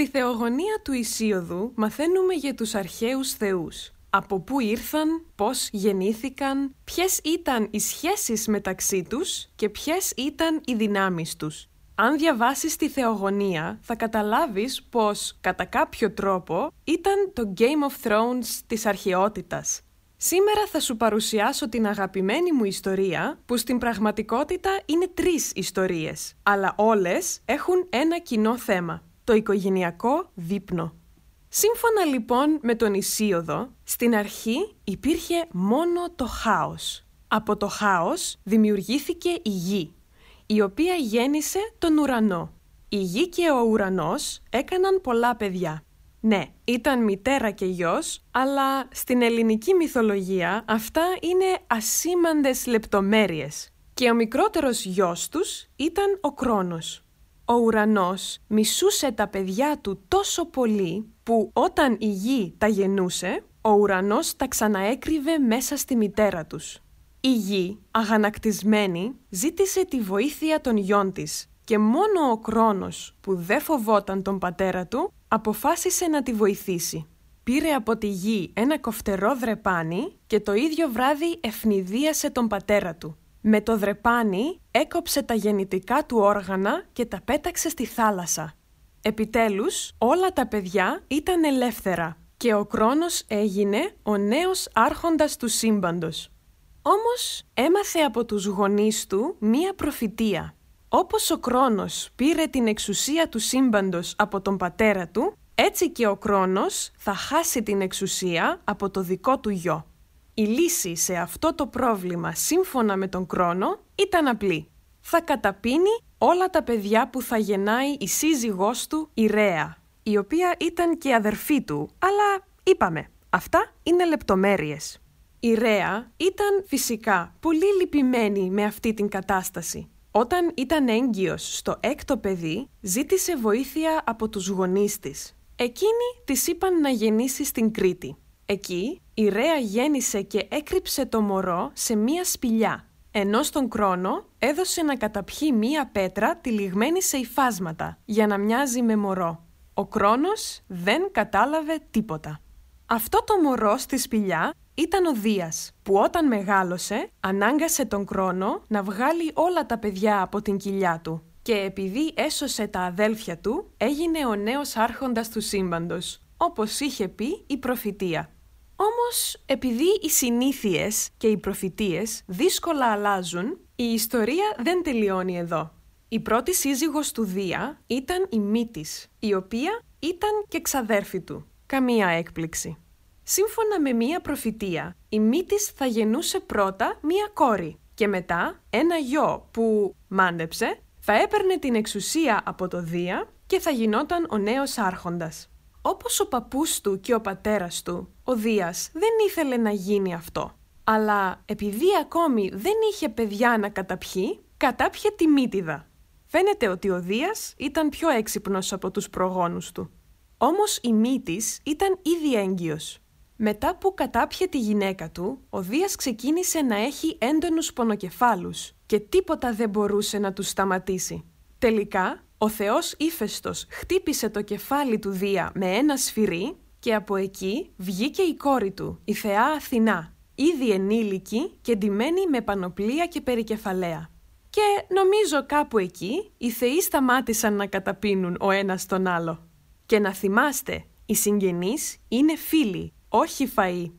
Στη Θεογονία του Ησίοδου μαθαίνουμε για τους αρχαίους θεούς. Από πού ήρθαν, πώς γεννήθηκαν, ποιες ήταν οι σχέσεις μεταξύ τους και ποιες ήταν οι δυνάμεις τους. Αν διαβάσεις τη Θεογονία, θα καταλάβεις πως, κατά κάποιο τρόπο, ήταν το Game of Thrones της αρχαιότητας. Σήμερα θα σου παρουσιάσω την αγαπημένη μου ιστορία, που στην πραγματικότητα είναι τρεις ιστορίες, αλλά όλες έχουν ένα κοινό θέμα, το οικογενειακό δείπνο. Σύμφωνα λοιπόν με τον Ησίοδο, στην αρχή υπήρχε μόνο το χάος. Από το χάος δημιουργήθηκε η γη, η οποία γέννησε τον ουρανό. Η γη και ο ουρανός έκαναν πολλά παιδιά. Ναι, ήταν μητέρα και γιος, αλλά στην ελληνική μυθολογία αυτά είναι ασήμαντες λεπτομέρειες. Και ο μικρότερος γιος τους ήταν ο Κρόνος. Ο ουρανός μισούσε τα παιδιά του τόσο πολύ που όταν η γη τα γεννούσε, ο ουρανός τα ξαναέκρυβε μέσα στη μητέρα τους. Η γη, αγανακτισμένη, ζήτησε τη βοήθεια των γιών της και μόνο ο Κρόνος, που δεν φοβόταν τον πατέρα του, αποφάσισε να τη βοηθήσει. Πήρε από τη γη ένα κοφτερό δρεπάνι και το ίδιο βράδυ ευνηδίασε τον πατέρα του. Με το δρεπάνι έκοψε τα γεννητικά του όργανα και τα πέταξε στη θάλασσα. Επιτέλους, όλα τα παιδιά ήταν ελεύθερα και ο Κρόνος έγινε ο νέος άρχοντας του σύμπαντος. Όμως έμαθε από τους γονείς του μία προφητεία. Όπως ο Κρόνος πήρε την εξουσία του σύμπαντος από τον πατέρα του, έτσι και ο Κρόνος θα χάσει την εξουσία από το δικό του γιο. Η λύση σε αυτό το πρόβλημα σύμφωνα με τον Κρόνο ήταν απλή. Θα καταπίνει όλα τα παιδιά που θα γεννάει η σύζυγός του, η Ρέα, η οποία ήταν και αδερφή του, αλλά είπαμε, αυτά είναι λεπτομέρειες. Η Ρέα ήταν φυσικά πολύ λυπημένη με αυτή την κατάσταση. Όταν ήταν έγκυος στο έκτο παιδί, ζήτησε βοήθεια από τους γονείς της. Εκείνοι της είπαν να γεννήσει στην Κρήτη. Εκεί η Ρέα γέννησε και έκρυψε το μωρό σε μία σπηλιά, ενώ στον Κρόνο έδωσε να καταπιεί μία πέτρα τυλιγμένη σε υφάσματα για να μοιάζει με μωρό. Ο Κρόνος δεν κατάλαβε τίποτα. Αυτό το μωρό στη σπηλιά ήταν ο Δίας, που όταν μεγάλωσε ανάγκασε τον Κρόνο να βγάλει όλα τα παιδιά από την κοιλιά του και επειδή έσωσε τα αδέλφια του έγινε ο νέος άρχοντας του σύμπαντος, όπως είχε πει η προφητεία. Όμως, επειδή οι συνήθειες και οι προφητείες δύσκολα αλλάζουν, η ιστορία δεν τελειώνει εδώ. Η πρώτη σύζυγος του Δία ήταν η Μήτις, η οποία ήταν και ξαδέρφη του. Καμία έκπληξη. Σύμφωνα με μία προφητεία, η Μήτις θα γεννούσε πρώτα μία κόρη και μετά ένα γιο που, μάντεψε, θα έπαιρνε την εξουσία από το Δία και θα γινόταν ο νέος άρχοντας. Όπως ο παππούς του και ο πατέρας του, ο Δίας δεν ήθελε να γίνει αυτό. Αλλά επειδή ακόμη δεν είχε παιδιά να καταπιεί, κατάπιε τη Μήτιδα. Φαίνεται ότι ο Δίας ήταν πιο έξυπνος από τους προγόνους του. Όμως η Μήτις ήταν ήδη έγκυος. Μετά που κατάπιε τη γυναίκα του, ο Δίας ξεκίνησε να έχει έντονους πονοκεφάλους και τίποτα δεν μπορούσε να τους σταματήσει. Τελικά, ο θεός Ήφαιστος χτύπησε το κεφάλι του Δία με ένα σφυρί και από εκεί βγήκε η κόρη του, η θεά Αθηνά, ήδη ενήλικη και ντυμένη με πανοπλία και περικεφαλαία. Και νομίζω κάπου εκεί οι θεοί σταμάτησαν να καταπίνουν ο ένας τον άλλο. Και να θυμάστε, οι συγγενείς είναι φίλοι, όχι φαΐ.